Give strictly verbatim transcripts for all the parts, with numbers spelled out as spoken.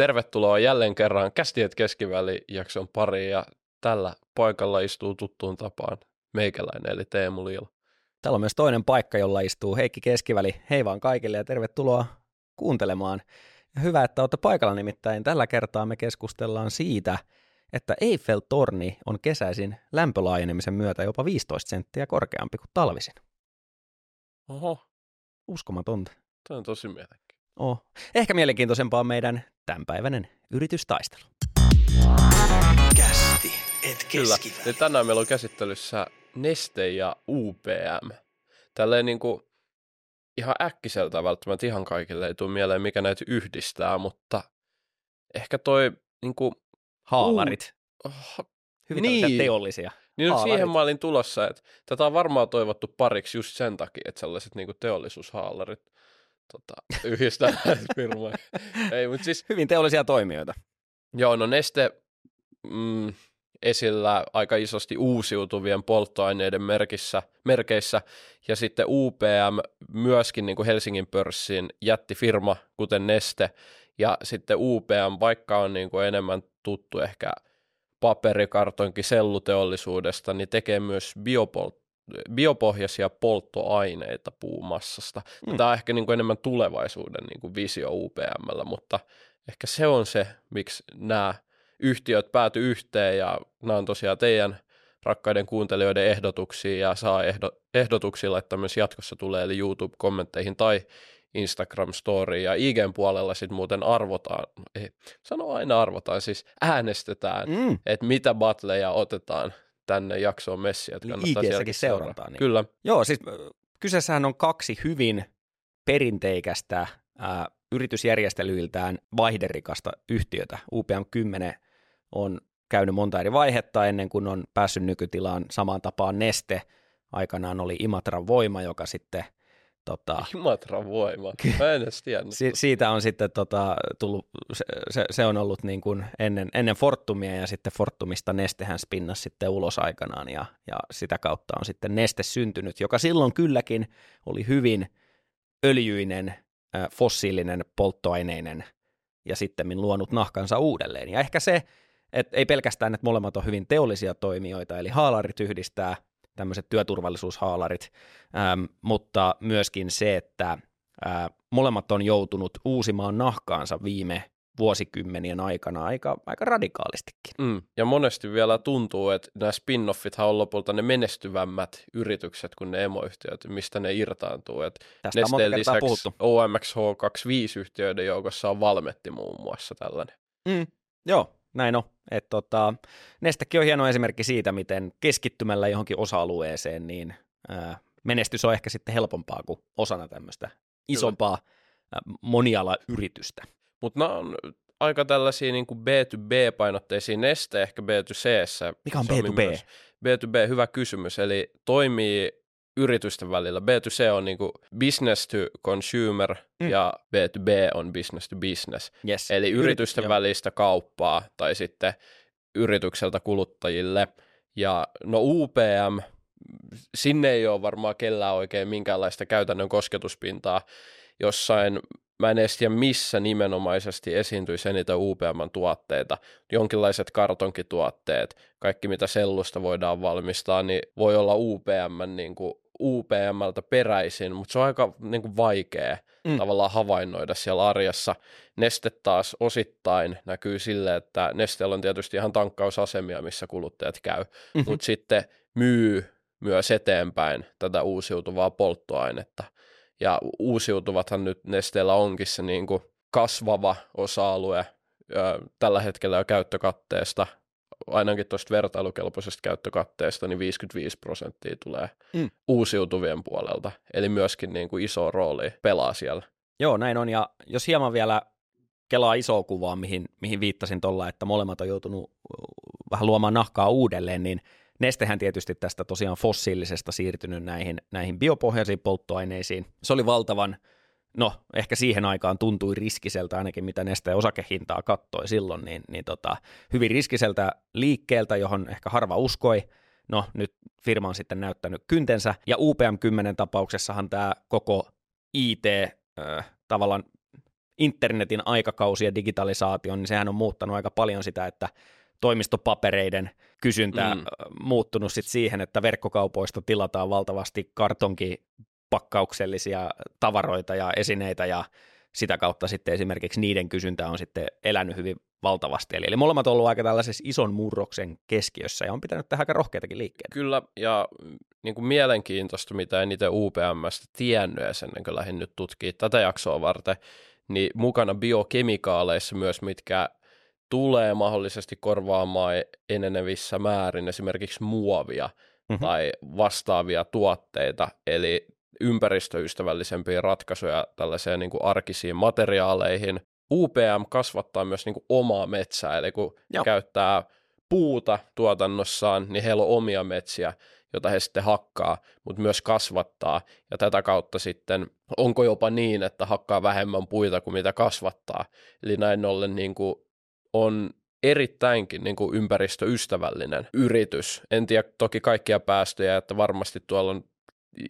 Tervetuloa jälleen kerran Kästi et Keskiväli jakson pariin, ja tällä paikalla istuu tuttuun tapaan meikäläinen eli Teemu Liil. Täällä on myös toinen paikka, jolla istuu Heikki Keskiväli. Hei vaan kaikille ja tervetuloa kuuntelemaan. Hyvä, että olette paikalla, nimittäin tällä kertaa me keskustellaan siitä, että Eiffel torni on kesäisin lämpölaajenemisen myötä jopa viisitoista senttiä korkeampi kuin talvisin. Oho. Uskomatonta. Tämä on tosi mielenkiintoista. Oh. Ehkä mielenkiintoisempaa on meidän tämänpäiväinen yritystaistelu. Kästi et Keskiväli. Kyllä, ja tänään meillä on käsittelyssä Neste ja U P M. Tälleen niin kuin ihan äkkiseltä välttämättä ihan kaikille ei tule mieleen, mikä näitä yhdistää, mutta ehkä toi niin kuin haalarit. Uh, oh, Hyvin niin. teollisia. Niin haalarit. Siihen mä olin tulossa, että tätä on varmaan toivottu pariksi just sen takia, että sellaiset niin kuin teollisuushaalarit Tota, yhdistää firmaa. Ei, mut siis, hyvin teollisia toimijoita. Joo, no Neste mm, esillä aika isosti uusiutuvien polttoaineiden merkissä, merkeissä, ja sitten U P M myöskin niin kuin Helsingin pörssin jättifirma, kuten Neste, ja sitten U P M, vaikka on niin kuin enemmän tuttu ehkä paperikartonki selluteollisuudesta, niin tekee myös biopolttoaineita. biopohjaisia polttoaineita puumassasta. Mm. Tämä on ehkä niin kuin enemmän tulevaisuuden niin kuin visio U P M:llä, mutta ehkä se on se, miksi nämä yhtiöt pääty yhteen, ja nämä on tosiaan teidän rakkaiden kuuntelijoiden ehdotuksia, ja saa ehdo, ehdotuksilla, että myös jatkossa tulee, eli YouTube-kommentteihin tai Instagram-storyin, ja I G:n puolella sitten muuten arvotaan, ei, sano aina arvotaan, siis äänestetään, mm. että mitä battleja otetaan tänne jaksoon messiä, että kannattaa sielläkin seurata. Niin. Kyllä. Joo, siis kyseessähän on kaksi hyvin perinteikästä ää, yritysjärjestelyiltään vaihderikasta yhtiötä. U P M kymmenen on käynyt monta eri vaihetta ennen kuin on päässyt nykytilaan. Samaan tapaan Neste aikanaan oli Imatran voima, joka sitten... Tota, Imatran voima, mä en edes tiennyt. Si- siitä on sitten tota, tullut, se, se, se on ollut niin kuin ennen, ennen Fortumia, ja sitten Fortumista Nestehän spinnasi sitten ulos aikanaan, ja, ja sitä kautta on sitten Neste syntynyt, joka silloin kylläkin oli hyvin öljyinen, äh, fossiilinen, polttoaineinen, ja sitten luonut nahkansa uudelleen. Ja ehkä se, että ei pelkästään, että molemmat on hyvin teollisia toimijoita, eli haalarit yhdistää, tämmöiset työturvallisuushaalarit, ähm, mutta myöskin se, että äh, molemmat on joutunut uusimaan nahkaansa viime vuosikymmenien aikana aika, aika radikaalistikin. Mm. Ja monesti vielä tuntuu, että nämä spin-offithan on lopulta ne menestyvämmät yritykset kuin ne emoyhtiöt, mistä ne irtaantuu. Et tästä on monta kertaa puhuttu. O M X H kaksikymmentäviisi-yhtiöiden joukossa on Valmetti muun muassa tällainen. Mm. Joo. Näin on. Et tota, Nestekin on hieno esimerkki siitä, miten keskittymällä johonkin osa-alueeseen, niin ää, menestys on ehkä sitten helpompaa kuin osana tämmöistä isompaa ää, monialayritystä. Mutta nämä on aika tällaisia niin kuin B kaksi B-painotteisia, Neste ehkä B kaksi C. Mikä on B kaksi B? Myös. B kaksi B, hyvä kysymys, eli toimii yritysten välillä. B kaksi C on niin kuin business to consumer, mm. ja B kaksi B on business to business. Yes. Eli yritysten Yrit- välistä kauppaa tai sitten yritykseltä kuluttajille. Ja no U P M, sinne ei ole varmaan kellään oikein minkäänlaista käytännön kosketuspintaa. Jossain, mä en edes tiedä missä nimenomaisesti esiintyisi eniten U P M:n tuotteita. Jonkinlaiset kartonkituotteet, kaikki mitä sellusta voidaan valmistaa, niin voi olla U P M:n niin kuin U P M:ltä peräisin, mutta se on aika niin kuin vaikea mm. tavallaan havainnoida siellä arjessa. Neste taas osittain näkyy sille, että Nesteellä on tietysti ihan tankkausasemia, missä kuluttajat käy, mm-hmm. mutta sitten myy myös eteenpäin tätä uusiutuvaa polttoainetta. Ja uusiutuvathan nyt Nesteellä onkin se niin kuin kasvava osa-alue tällä hetkellä jo käyttökatteesta, ainakin tuosta vertailukelpoisesta käyttökatteesta, niin viisikymmentäviisi prosenttia tulee mm. uusiutuvien puolelta. Eli myöskin niin kuin iso rooli pelaa siellä. Joo, näin on. Ja jos hieman vielä kelaa isoa kuvaa, mihin, mihin viittasin tuolla, että molemmat on joutunut vähän luomaan nahkaa uudelleen, niin Nestehän tietysti tästä tosiaan fossiilisesta siirtynyt näihin, näihin biopohjaisiin polttoaineisiin. Se oli valtavan, no ehkä siihen aikaan tuntui riskiseltä, ainakin mitä Nesteen osakehintaa kattoi silloin, niin, niin tota, hyvin riskiseltä liikkeeltä, johon ehkä harva uskoi. No nyt firma on sitten näyttänyt kyntensä, ja U P M kymmenen tapauksessahan tämä koko I T, äh, tavallaan internetin aikakausi ja digitalisaation, niin sehän on muuttanut aika paljon sitä, että toimistopapereiden kysyntää mm. muuttunut sit siihen, että verkkokaupoista tilataan valtavasti kartonkipakkauksellisia tavaroita ja esineitä, ja sitä kautta sitten esimerkiksi niiden kysyntä on sitten elänyt hyvin valtavasti. Eli, eli molemmat on ollut aika tällaisessa ison murroksen keskiössä, ja on pitänyt tehdä aika rohkeitakin liikkeitä. Kyllä, ja niin kuin mielenkiintoista, mitä en itse U P M:stä tiennyt, ja sen kun lähdin nyt tutkimaan tätä jaksoa varten, niin mukana biokemikaaleissa myös, mitkä tulee mahdollisesti korvaamaan enenevissä määrin esimerkiksi muovia mm-hmm. tai vastaavia tuotteita, eli ympäristöystävällisempiä ratkaisuja tällaiseen niin kuin arkisiin materiaaleihin. U P M kasvattaa myös niin kuin omaa metsää, eli kun Joo. käyttää puuta tuotannossaan, niin heillä on omia metsiä, jota he sitten hakkaa, mutta myös kasvattaa, ja tätä kautta sitten onko jopa niin, että hakkaa vähemmän puita kuin mitä kasvattaa, eli näin ollen niin kuin on erittäinkin niin kuin ympäristöystävällinen yritys. En tiedä toki kaikkia päästöjä, että varmasti tuolla on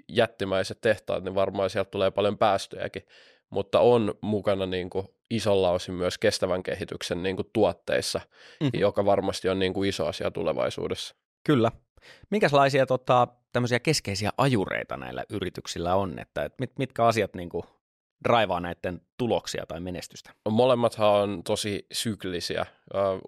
jättimäiset tehtaat, niin varmaan sieltä tulee paljon päästöjäkin, mutta on mukana niin kuin isolla osin myös kestävän kehityksen niin kuin tuotteissa, mm-hmm. joka varmasti on niin kuin iso asia tulevaisuudessa. Kyllä. Minkälaisia tota, tämmöisiä keskeisiä ajureita näillä yrityksillä on, että et mit, mitkä asiat niin kuin draivaa näiden tuloksia tai menestystä? Molemmathan on tosi syklisiä,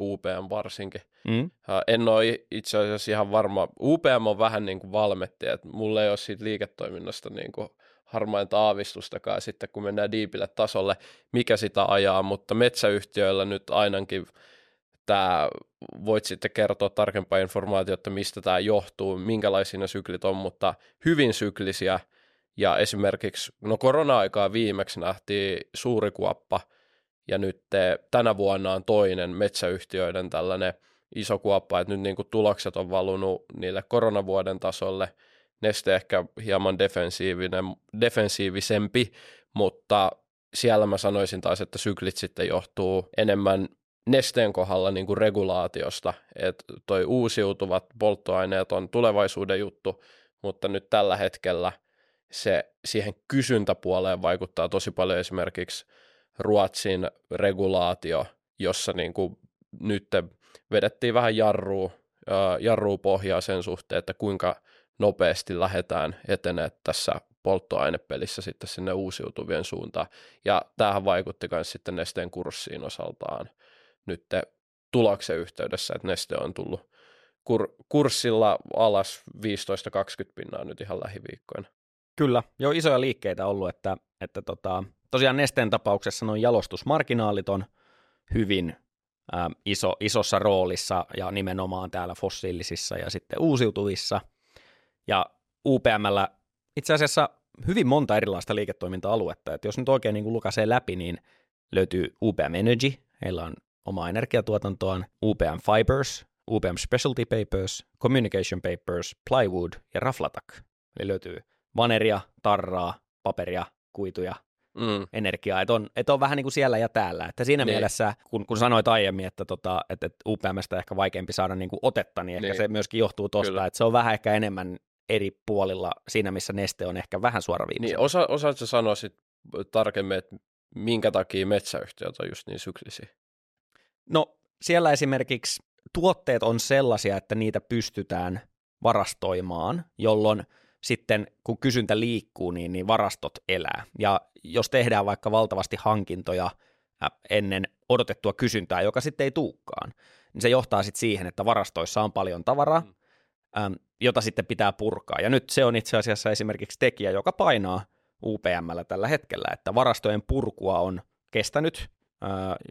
U P M varsinkin. Mm. En ole itse asiassa ihan varma. U P M on vähän niin kuin Valmetti, että mulla ei ole siitä liiketoiminnasta niin kuin harmainta aavistustakaan sitten, kun mennään diipille tasolle, mikä sitä ajaa, mutta metsäyhtiöillä nyt ainakin tämä, voit sitten kertoa tarkempaa informaatiota, mistä tämä johtuu, minkälaisia ne syklit on, mutta hyvin syklisiä. Ja esimerkiksi, no korona-aikaa viimeksi nähtiin suuri kuoppa, ja nyt tänä vuonna on toinen metsäyhtiöiden tällainen iso kuoppa, että nyt niin kuin tulokset on valunut niille koronavuoden tasolle. Neste ehkä hieman defensiivinen, defensiivisempi, mutta siellä mä sanoisin taas, että syklit sitten johtuu enemmän Nesteen kohdalla niin kuin regulaatiosta, että toi uusiutuvat polttoaineet on tulevaisuuden juttu, mutta nyt tällä hetkellä se siihen kysyntäpuoleen vaikuttaa tosi paljon esimerkiksi Ruotsin regulaatio, jossa niin kuin nyt vedettiin vähän jarrua, jarrua pohjaa sen suhteen, että kuinka nopeasti lähdetään etenemään tässä polttoainepelissä sitten sinne uusiutuvien suuntaan. Ja tämähän vaikutti myös sitten Nesteen kurssiin osaltaan nyt tuloksen yhteydessä, että Neste on tullut kur- kurssilla alas viisitoista kaksikymmentä pinnaa nyt ihan lähiviikkoina. Kyllä, jo isoja liikkeitä ollut, että, että tota, tosiaan Nesteen tapauksessa noin jalostusmarginaalit on hyvin ä, iso, isossa roolissa ja nimenomaan täällä fossiilisissa ja sitten uusiutuvissa. Ja U P M:llä itse asiassa hyvin monta erilaista liiketoiminta-aluetta, että jos nyt oikein niin kuin lukaisee läpi, niin löytyy U P M Energy, heillä on oma energiatuotantoaan, U P M Fibers, U P M Specialty Papers, Communication Papers, Plywood ja Raflatak, eli löytyy vaneria, tarraa, paperia, kuituja, mm. energiaa, että on, et on vähän niin kuin siellä ja täällä. Että siinä niin. mielessä, kun, kun sanoit aiemmin, että tota, et, et U P M:stä ehkä vaikeampi saada niin kuin otetta, niin ehkä niin. se myöskin johtuu tuosta, että se on vähän ehkä enemmän eri puolilla siinä, missä Neste on ehkä vähän suoraviivainen. Niin, osa, osaatko sanoa sit tarkemmin, että minkä takia metsäyhtiöt on just niin syklisiä? No siellä esimerkiksi tuotteet on sellaisia, että niitä pystytään varastoimaan, jolloin sitten kun kysyntä liikkuu, niin, niin varastot elää. Ja jos tehdään vaikka valtavasti hankintoja ennen odotettua kysyntää, joka sitten ei tulekaan, niin se johtaa sitten siihen, että varastoissa on paljon tavaraa, mm. jota sitten pitää purkaa. Ja nyt se on itse asiassa esimerkiksi tekijä, joka painaa U P M:llä tällä hetkellä, että varastojen purkua on kestänyt äh,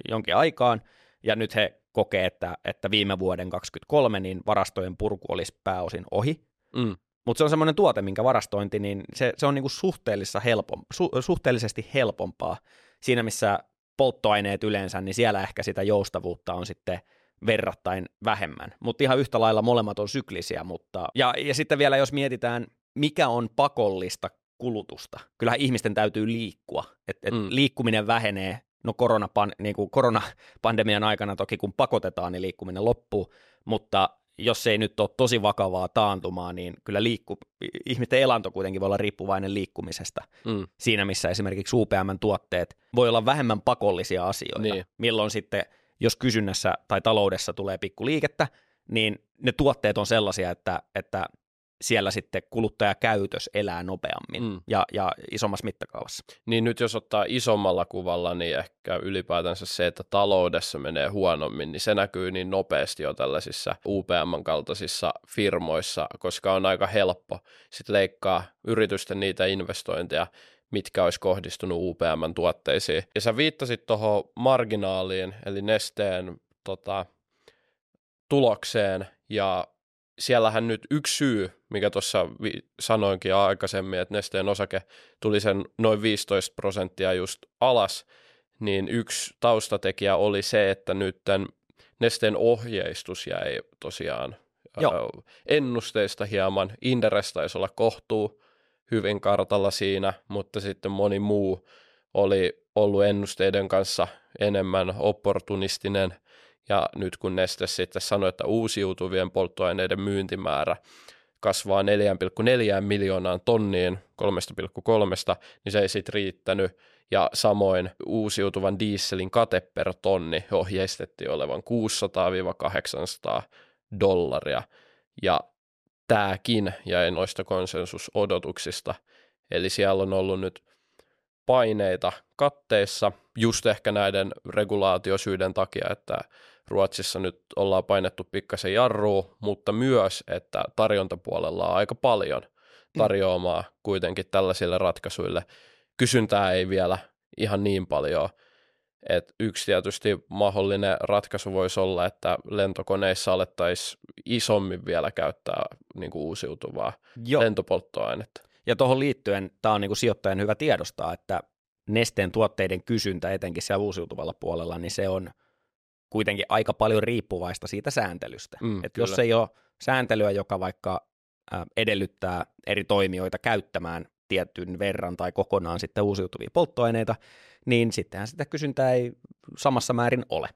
jonkin aikaan, ja nyt he kokee, että, että viime vuoden kaksikymmentäkolme niin varastojen purku olisi pääosin ohi, mm. Mutta se on semmoinen tuote, minkä varastointi, niin se, se on niinku suhteellisesti, helpompa, su, suhteellisesti helpompaa. Siinä, missä polttoaineet yleensä, niin siellä ehkä sitä joustavuutta on sitten verrattain vähemmän. Mutta ihan yhtä lailla molemmat on syklisiä. Mutta... Ja, ja sitten vielä, jos mietitään, mikä on pakollista kulutusta. Kyllähän ihmisten täytyy liikkua. Et, et mm. Liikkuminen vähenee. No koronapan, niin kuin koronapandemian aikana toki, kun pakotetaan, niin liikkuminen loppuu, mutta jos ei nyt ole tosi vakavaa taantumaa, niin kyllä liikku, ihmisten elanto kuitenkin voi olla riippuvainen liikkumisesta. Mm. Siinä, missä esimerkiksi U P M-tuotteet voi olla vähemmän pakollisia asioita, niin. Milloin sitten, jos kysynnässä tai taloudessa tulee pikkuliikettä, niin ne tuotteet on sellaisia, että, että siellä sitten kuluttajakäytös elää nopeammin mm. ja, ja isommassa mittakaavassa. Niin nyt jos ottaa isommalla kuvalla, niin ehkä ylipäätänsä se, että taloudessa menee huonommin, niin se näkyy niin nopeasti jo tällaisissa U P M-kaltaisissa firmoissa, koska on aika helppo sitten leikkaa yritysten niitä investointeja, mitkä olisi kohdistunut U P M-tuotteisiin. Ja sä viittasit tuohon marginaaliin, eli Nesteen tota, tulokseen, ja siellähän nyt yksi syy, mikä tuossa vi- sanoinkin aikaisemmin, että Nesteen osake tuli sen noin viisitoista prosenttia just alas, niin yksi taustatekijä oli se, että nyt tämän Nesteen ohjeistus jäi tosiaan Joo. ennusteista hieman. Inderes taisi olla kohtuu hyvin kartalla siinä, mutta sitten moni muu oli ollut ennusteiden kanssa enemmän opportunistinen. Ja nyt kun Neste sitten sanoi, että uusiutuvien polttoaineiden myyntimäärä kasvaa neljä pilkku neljä miljoonaan tonniin kolmesta pilkku kolmesta, niin se ei sitten riittänyt. Ja samoin uusiutuvan dieselin kate per tonni ohjeistettiin olevan kuusisataa kahdeksansataa dollaria. Ja tämäkin jäi noista konsensusodotuksista. Eli siellä on ollut nyt paineita katteissa, just ehkä näiden regulaatiosyiden takia, että Ruotsissa nyt ollaan painettu pikkasen jarruun, mutta myös, että tarjontapuolella on aika paljon tarjoamaa kuitenkin tällaisille ratkaisuille. Kysyntää ei vielä ihan niin paljon. Et yksi tietysti mahdollinen ratkaisu voisi olla, että lentokoneissa alettaisiin isommin vielä käyttää niinku uusiutuvaa Joo. lentopolttoainetta. Ja tuohon liittyen tämä on niin kuin sijoittajan hyvä tiedostaa, että Nesteen tuotteiden kysyntä etenkin siellä uusiutuvalla puolella, niin se on kuitenkin aika paljon riippuvaista siitä sääntelystä. Mm, että jos ei ole sääntelyä, joka vaikka edellyttää eri toimijoita käyttämään tietyn verran tai kokonaan sitten uusiutuvia polttoaineita, niin sittenhän sitä kysyntää ei samassa määrin ole.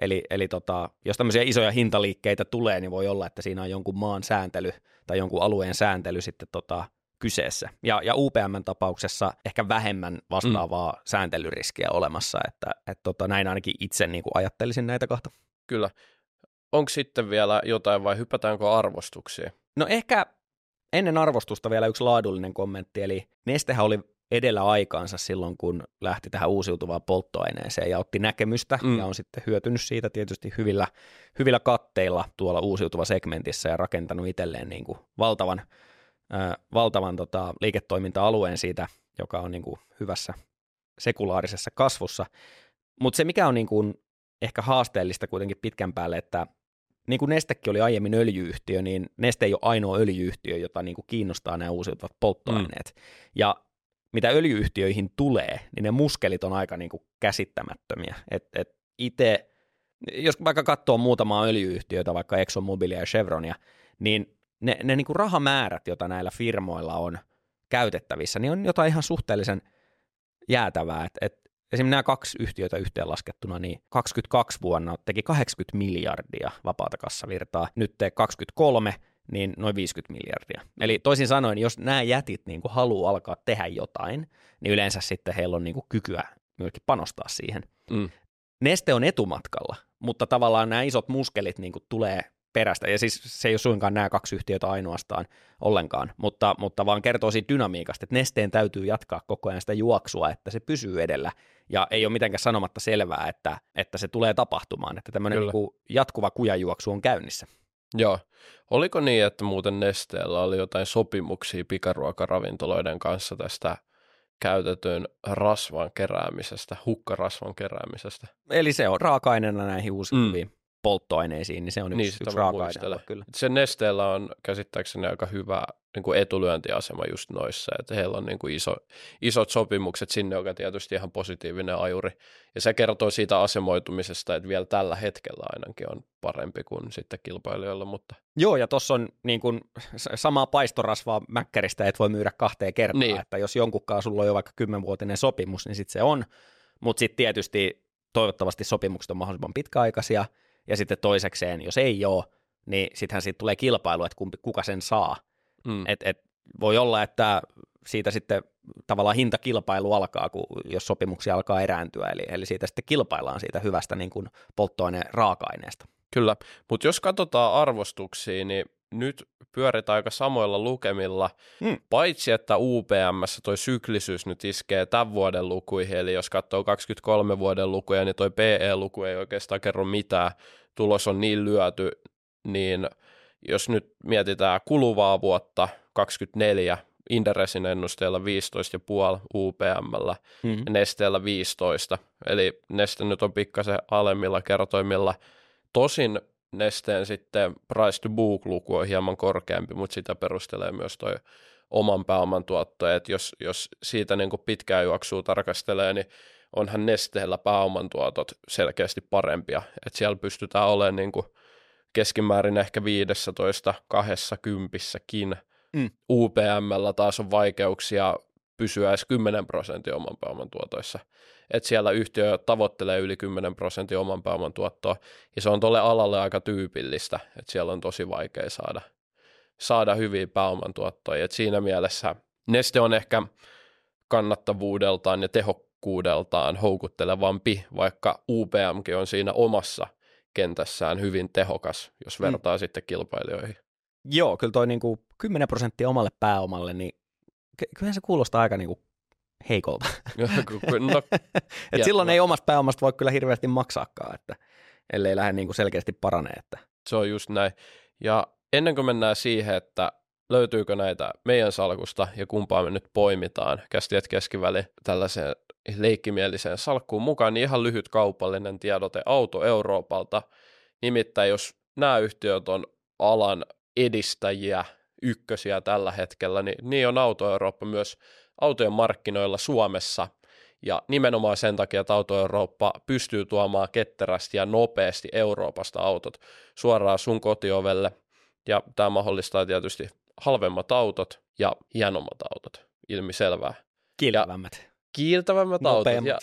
Eli, eli tota, jos tämmöisiä isoja hintaliikkeitä tulee, niin voi olla, että siinä on jonkun maan sääntely tai jonkun alueen sääntely sitten tota, kyseessä. Ja, ja U P M-tapauksessa ehkä vähemmän vastaavaa mm. sääntelyriskiä olemassa, että et tota, näin ainakin itse niin kuin ajattelisin näitä kahta. Kyllä. Onko sitten vielä jotain vai hypätäänkö arvostuksiin? No ehkä ennen arvostusta vielä yksi laadullinen kommentti, eli Nestehän oli edellä aikaansa silloin, kun lähti tähän uusiutuvaan polttoaineeseen ja otti näkemystä mm. ja on sitten hyötynyt siitä tietysti hyvillä, hyvillä katteilla tuolla uusiutuva segmentissä ja rakentanut itselleen niin kuin valtavan valtavan tota, liiketoiminta-alueen siitä, joka on niin kuin hyvässä sekulaarisessa kasvussa. Mutta se, mikä on niin kuin ehkä haasteellista kuitenkin pitkän päälle, että niin kuin Nestekin oli aiemmin öljy-yhtiö, niin Neste ei ole ainoa öljy-yhtiö, jota niin kuin kiinnostaa nämä uusiutuvat polttoaineet. Mm. Ja mitä öljy-yhtiöihin tulee, niin ne muskelit on aika niin kuin käsittämättömiä. Et, et ite, jos vaikka katsoo muutamaa öljy-yhtiötä, vaikka Exxon Mobilia ja Chevronia, niin Ne, ne niin kuin rahamäärät, joita näillä firmoilla on käytettävissä, niin on jotain ihan suhteellisen jäätävää. Et, et esimerkiksi nämä kaksi yhtiötä yhteenlaskettuna, niin kaksikymmentäkaksi vuonna teki kahdeksankymmentä miljardia vapaata kassavirtaa, nyt kaksikymmentäkolme, niin noin viisikymmentä miljardia. Eli toisin sanoen, jos nämä jätit niin kuin haluaa alkaa tehdä jotain, niin yleensä sitten heillä on niin kuin kykyä myöskin panostaa siihen. Mm. Neste on etumatkalla, mutta tavallaan nämä isot muskelit niin kuin tulee perästä. Ja siis se ei ole suinkaan nämä kaksi yhtiötä ainoastaan ollenkaan, mutta, mutta vaan kertoo siitä dynamiikasta, että Nesteen täytyy jatkaa koko ajan sitä juoksua, että se pysyy edellä ja ei ole mitenkään sanomatta selvää, että, että se tulee tapahtumaan, että tämmöinen niin kuin jatkuva kujajuoksu on käynnissä. Joo. Oliko niin, että muuten Nesteellä oli jotain sopimuksia pikaruokaravintoloiden kanssa tästä käytetyn rasvan keräämisestä, hukkarasvan keräämisestä? Eli se on raaka-aineena näihin uusiin mm. polttoaineisiin, niin se on yksi, yksi raaka-aine. Kyllä. Se Nesteellä on käsittääkseni aika hyvä niin kuin etulyöntiasema just noissa, että heillä on niin kuin iso, isot sopimukset sinne, joka tietysti ihan positiivinen ajuri. Ja se kertoo siitä asemoitumisesta, että vielä tällä hetkellä ainakin on parempi kuin sitten kilpailijoilla. Mutta joo, ja tuossa on niin kuin samaa paistorasvaa mäkkäristä, et voi myydä kahteen kertaan, niin. Että jos jonkunkaan sulla on jo vaikka kymmenvuotinen sopimus, niin sitten se on, mutta sitten tietysti toivottavasti sopimukset on mahdollisimman pitkäaikaisia. Ja sitten toisekseen, jos ei ole, niin sittenhän siitä tulee kilpailu, että kumpi, kuka sen saa. Mm. Et, et voi olla, että siitä sitten tavallaan hintakilpailu alkaa, kun, jos sopimuksia alkaa erääntyä, eli, eli siitä sitten kilpaillaan siitä hyvästä niin kuin polttoaineen raaka-aineesta. Kyllä, mutta jos katsotaan arvostuksia, niin nyt pyöritään aika samoilla lukemilla, hmm. paitsi että U P M:ssä toi syklisyys nyt iskee tämän vuoden lukuihin, eli jos katsoo kaksikymmentäkolme vuoden lukuja, niin toi P E-luku ei oikeastaan kerro mitään, tulos on niin lyöty, niin jos nyt mietitään kuluvaa vuotta kaksikymmentäneljä, Inderesin ennusteella viisitoista pilkku viisi U P M:llä, hmm. Nesteellä viisitoista, eli Neste nyt on pikkasen alemmilla kertoimilla. Tosin Nesteen sitten price to book-luku on hieman korkeampi, mutta sitä perustelee myös toi oman pääoman tuotto, että jos, jos siitä niin kuin pitkää juoksua tarkastelee, niin onhan Nesteellä pääoman tuotot selkeästi parempia, että siellä pystytään olemaan niin kuin keskimäärin ehkä viisitoista kaksikymmentäkin, mm. U P M:llä taas on vaikeuksia pysyä edes kymmenen prosentin oman pääoman tuotoissa. Että siellä yhtiö tavoittelee yli kymmenen prosentin oman pääoman tuottoa, ja se on tuolle alalle aika tyypillistä, että siellä on tosi vaikea saada, saada hyviä pääoman tuottoja. Et siinä mielessä Neste on ehkä kannattavuudeltaan ja tehokkuudeltaan houkuttelevampi, vaikka U P M:kin on siinä omassa kentässään hyvin tehokas, jos vertaa mm. sitten kilpailijoihin. Joo, kyllä toi niin kuin kymmenen prosenttia omalle pääomalle, niin kyllähän se kuulostaa aika niinku heikolta. No, et silloin no. ei omasta pääomasta voi kyllä hirveästi maksaakaan, että ellei lähde niinku selkeästi paranee. Että. Se on just näin. Ja ennen kuin mennään siihen, että löytyykö näitä meidän salkusta ja kumpaa me nyt poimitaan Kästi ja Keskiväli tällaiseen leikkimieliseen salkkuun mukaan, niin ihan lyhyt kaupallinen tiedote AutoEuroopalta. Nimittäin jos nämä yhtiöt on alan edistäjiä, ykkösiä tällä hetkellä, niin, niin on AutoEurooppa myös autojen markkinoilla Suomessa, ja nimenomaan sen takia, että AutoEurooppa pystyy tuomaan ketterästi ja nopeasti Euroopasta autot suoraan sun kotiovelle, ja tämä mahdollistaa tietysti halvemmat autot ja hienommat autot, ilmiselvää. Kiiltävämmät. Kiiltävämmät autot ja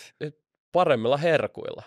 paremmilla herkuilla,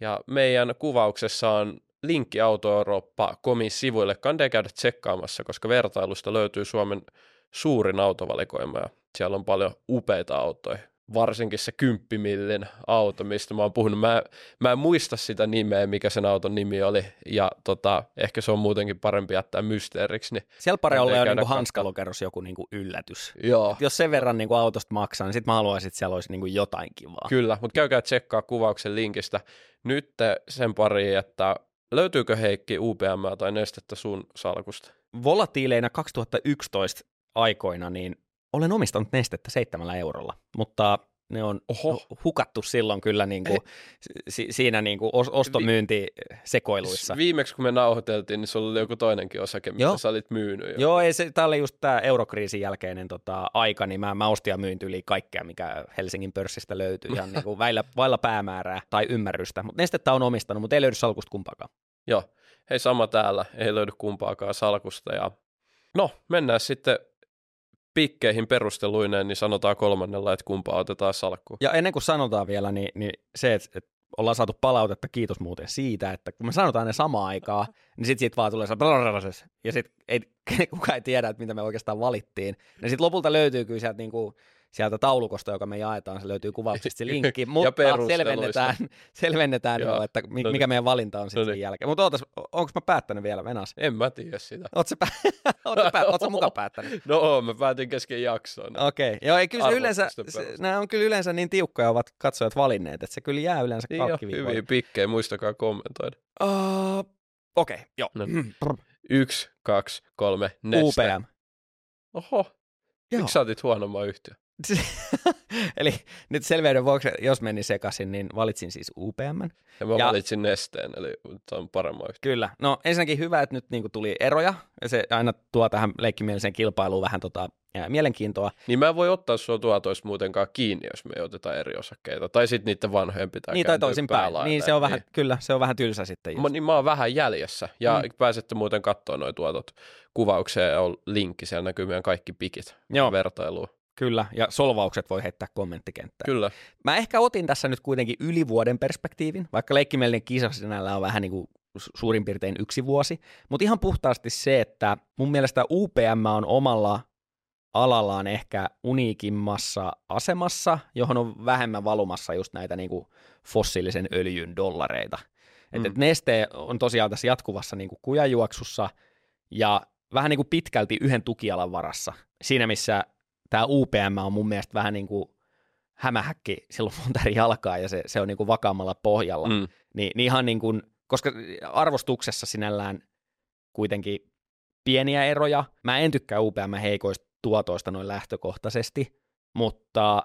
ja meidän kuvauksessa on linkki AutoEurooppa piste comin sivuille. Kannattaa käydä tsekkaamassa, koska vertailusta löytyy Suomen suurin autovalikoima ja siellä on paljon upeita autoja. Varsinkin se kymppimillin auto, mistä mä oon puhunut. Mä, mä en muista sitä nimeä, mikä sen auton nimi oli ja tota, ehkä se on muutenkin parempi jättää mysteeriksi. Niin siellä pari on niinku hanskalukerros joku niinku yllätys. Jos sen verran niinku autosta maksaa, niin sit mä haluaisin, että siellä olisi niinku jotain kivaa. Kyllä, mutta käykää tsekkaa kuvauksen linkistä. Nyt sen pari, että löytyykö Heikki U P M tai Nestettä sun salkusta? Volatiileina kaksituhattayksitoista aikoina niin olen omistanut Nestettä seitsemällä eurolla, mutta ne on Oho. hukattu silloin kyllä niin kuin si- siinä niin kuin ostomyyntisekoiluissa. Viimeksi kun me nauhoiteltiin, niin se oli joku toinenkin osake, mitä Joo. sä olit myynyt. Jo. Joo, ei se, tää oli just tää eurokriisin jälkeinen tota, aika, niin mä, mä ostin ja myyn yli kaikkea, mikä Helsingin pörssistä löytyy, ihan niin kuin väillä, vailla päämäärää tai ymmärrystä. Mutta Nestettä on omistanut, mutta ei löydy salkusta kumpaakaan. Joo, hei sama täällä, ei löydy kumpaakaan salkusta. Ja no, mennään sitten pikkeihin perusteluineen, niin sanotaan kolmannella, että kumpaa otetaan salkkuun. Ja ennen kuin sanotaan vielä, niin, niin se, että, että ollaan saatu palautetta, kiitos muuten siitä, että kun me sanotaan ne samaan aikaan, niin sitten siitä vaan tulee se, ja sitten kukaan ei tiedä, että mitä me oikeastaan valittiin. Ja sitten lopulta löytyy kyllä sieltä, niin kuin, sieltä taulukosta, joka me jaetaan, se löytyy kuvauksista se linkki, mutta selvennetään, selvennetään jo, että mikä no niin. meidän valinta on sitten no niin. jälkeen. Mutta onko mä päättänyt vielä, Venas? En mä tiedä sitä. Ootko pä- oot sä mukaan päättänyt? No oon, mä päätin kesken jaksoon. Okei, okay. joo ei kyllä se yleensä, se, nämä on kyllä yleensä niin tiukkoja ovat katsojat valinneet, että se kyllä jää yleensä kalkkiviikoille. Hyviä pikkejä, muistakaa kommentoida. Uh, Okei, okay, joo. No. Yksi, kaksi, kolme, Neste. U P M. Oho, miksi sä otit huonomman yhtiön? Eli nyt selveyden vuoksi, jos menin sekaisin, niin valitsin siis U P M. Ja mä ja, valitsin Nesteen, eli tämä on paremmin yhtiö. Kyllä. No ensinnäkin hyvä, että nyt niinku tuli eroja, ja se aina tuo tähän leikkimieliseen kilpailuun vähän tota, ää, mielenkiintoa. Niin mä en voi ottaa sua tuotoista muutenkaan kiinni, jos me otetaan eri osakkeita, tai sitten niiden vanhojen pitää niin, kääntyä päälailleen. Niin, se on vähän, niin. Kyllä, se on vähän tylsä sitten. Just. Mä, niin mä oon vähän jäljessä, ja mm. pääsette muuten katsoa nuo tuotot kuvaukseen, on linkki, siellä näkyy meidän kaikki pikit Joo. vertailuun. Kyllä, ja solvaukset voi heittää kommenttikenttään. Kyllä. Mä ehkä otin tässä nyt kuitenkin yli vuoden perspektiivin, vaikka leikkimielinen kisa sinällä on vähän niin kuin suurin piirtein yksi vuosi, mutta ihan puhtaasti se, että mun mielestä U P M on omalla alallaan ehkä uniikimmassa asemassa, johon on vähemmän valumassa just näitä niinku fossiilisen öljyn dollareita. Mm. Että Neste on tosiaan tässä jatkuvassa niinku kujanjuoksussa ja vähän niinku pitkälti yhden tukialan varassa. Siinä missä tämä U P M on mun mielestä vähän niin kuin hämähäkki, silloin monta eri jalkaa ja se, se on niinku vakaammalla pohjalla. Mm. Ni, niin ihan niin kuin, koska arvostuksessa sinällään kuitenkin pieniä eroja. Mä en tykkää U P M heikoista tuotoista noin lähtökohtaisesti, mutta,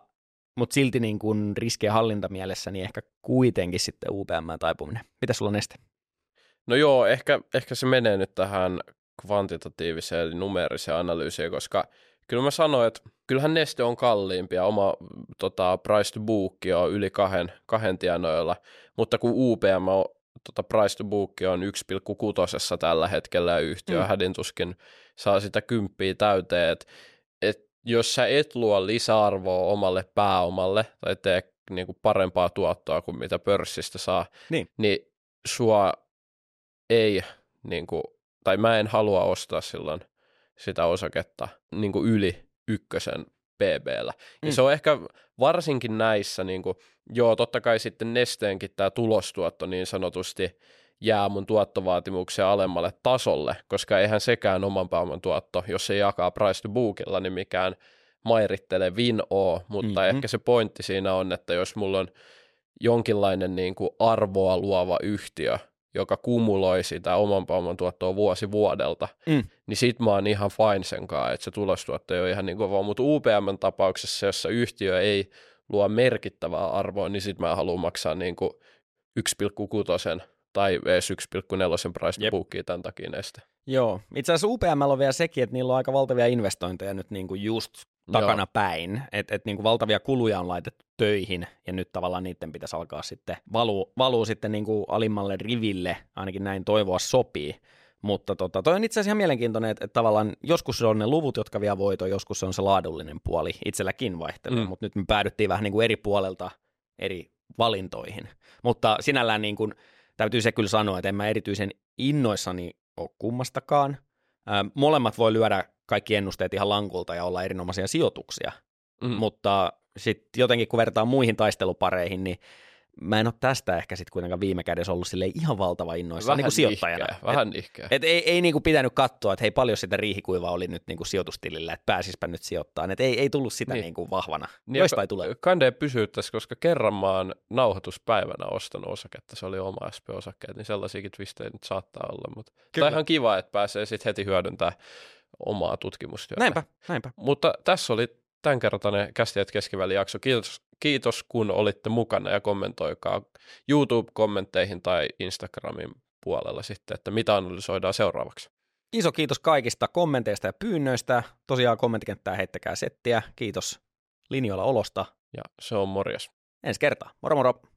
mutta silti niin kuin riskien hallintamielessä niin ehkä kuitenkin sitten U P M taipuminen. Mitä sulla on este? No joo, ehkä, ehkä se menee nyt tähän kvantitatiiviseen eli numeeriseen analyysiin, koska kyllä mä sanoin, että kyllähän Neste on kalliimpi ja oma tota, price to book on yli kahden, kahden tienoilla, mutta kun U P M on, tota, price to book on yksi pilkku kuusi tällä hetkellä ja yhtiö mm. hädintuskin saa sitä kymppiä täyteen, että et, jos sä et luo lisäarvoa omalle pääomalle tai tee niinku parempaa tuottoa kuin mitä pörssistä saa, niin, niin sua ei, niinku, tai mä en halua ostaa silloin sitä osaketta niin kuin yli ykkösen P B:llä. Ja mm. se on ehkä varsinkin näissä, niin kuin, joo, totta kai sitten Nesteenkin tämä tulostuotto niin sanotusti jää mun tuottovaatimuksia alemmalle tasolle, koska eihän sekään oman pääoman tuotto, jos se jakaa price to bookilla, niin mikään mairittelevin ole, mutta mm-hmm. ehkä se pointti siinä on, että jos mulla on jonkinlainen niin kuin arvoa luova yhtiö, joka kumuloi sitä oman pääoman tuottoa vuosi vuodelta, mm. niin sit mä oon ihan fine senkaan, että se tulostuotto ei ole ihan niin kova, mutta U P M-tapauksessa, jossa yhtiö ei luo merkittävää arvoa, niin sit mä haluan maksaa niin kuin yksi pilkku kuusi tai edes yksi pilkku neljä price bookia tämän takia näistä. Joo, itse asiassa U P M on vielä sekin, että niillä on aika valtavia investointeja nyt niin kuin just takana Joo. päin, että et niin kuin valtavia kuluja on laitettu töihin, ja nyt tavallaan niiden pitäisi alkaa sitten valuu, valuu sitten niin kuin alimmalle riville, ainakin näin toivoa sopii, mutta tota, toi on itse asiassa ihan mielenkiintoinen, että et tavallaan joskus se on ne luvut, jotka vielä voitoi, joskus se on se laadullinen puoli, itselläkin vaihtelee, mm. mutta nyt me päädyttiin vähän niin kuin eri puolelta eri valintoihin, mutta sinällään niin kuin, täytyy se kyllä sanoa, että en mä erityisen innoissani ole kummastakaan, molemmat voi lyödä kaikki ennusteet ihan lankulta ja olla erinomaisia sijoituksia, mm. mutta sitten jotenkin kun vertaa muihin taistelupareihin, niin mä en ole tästä ehkä sitten kuitenkaan viime kädessä ollut silleen ihan valtava innoissaan niin sijoittajana. Ihkeä, vähän ihkeä. Et, et ei ei niin kuin pitänyt katsoa, että hei paljon sitä riihikuivaa oli nyt niin kuin sijoitustilillä, että pääsispä nyt sijoittamaan, että ei, ei tullut sitä niin. Niin kuin vahvana. Niin joistain tulee. Kande pysyy tässä, koska kerran mä oon nauhoituspäivänä ostanut osaketta, se oli oma S P-osakkeet, niin sellaisiakin twistejä nyt saattaa olla, mutta tämä on ihan kiva, että pääsee sitten heti hyödyntämään omaa tutkimustyötä. Näinpä, näinpä. Mutta tässä oli tämänkertainen Kästi ja Keskiväli-jakso. Kiitos, kiitos, kun olitte mukana ja kommentoikaa YouTube-kommentteihin tai Instagramin puolella sitten, että mitä analysoidaan seuraavaksi. Iso kiitos kaikista kommenteista ja pyynnöistä. Tosiaan kommenttikenttää heittäkää settiä. Kiitos linjoilla olosta. Ja se on morjes. Ensi kertaa. Moro moro.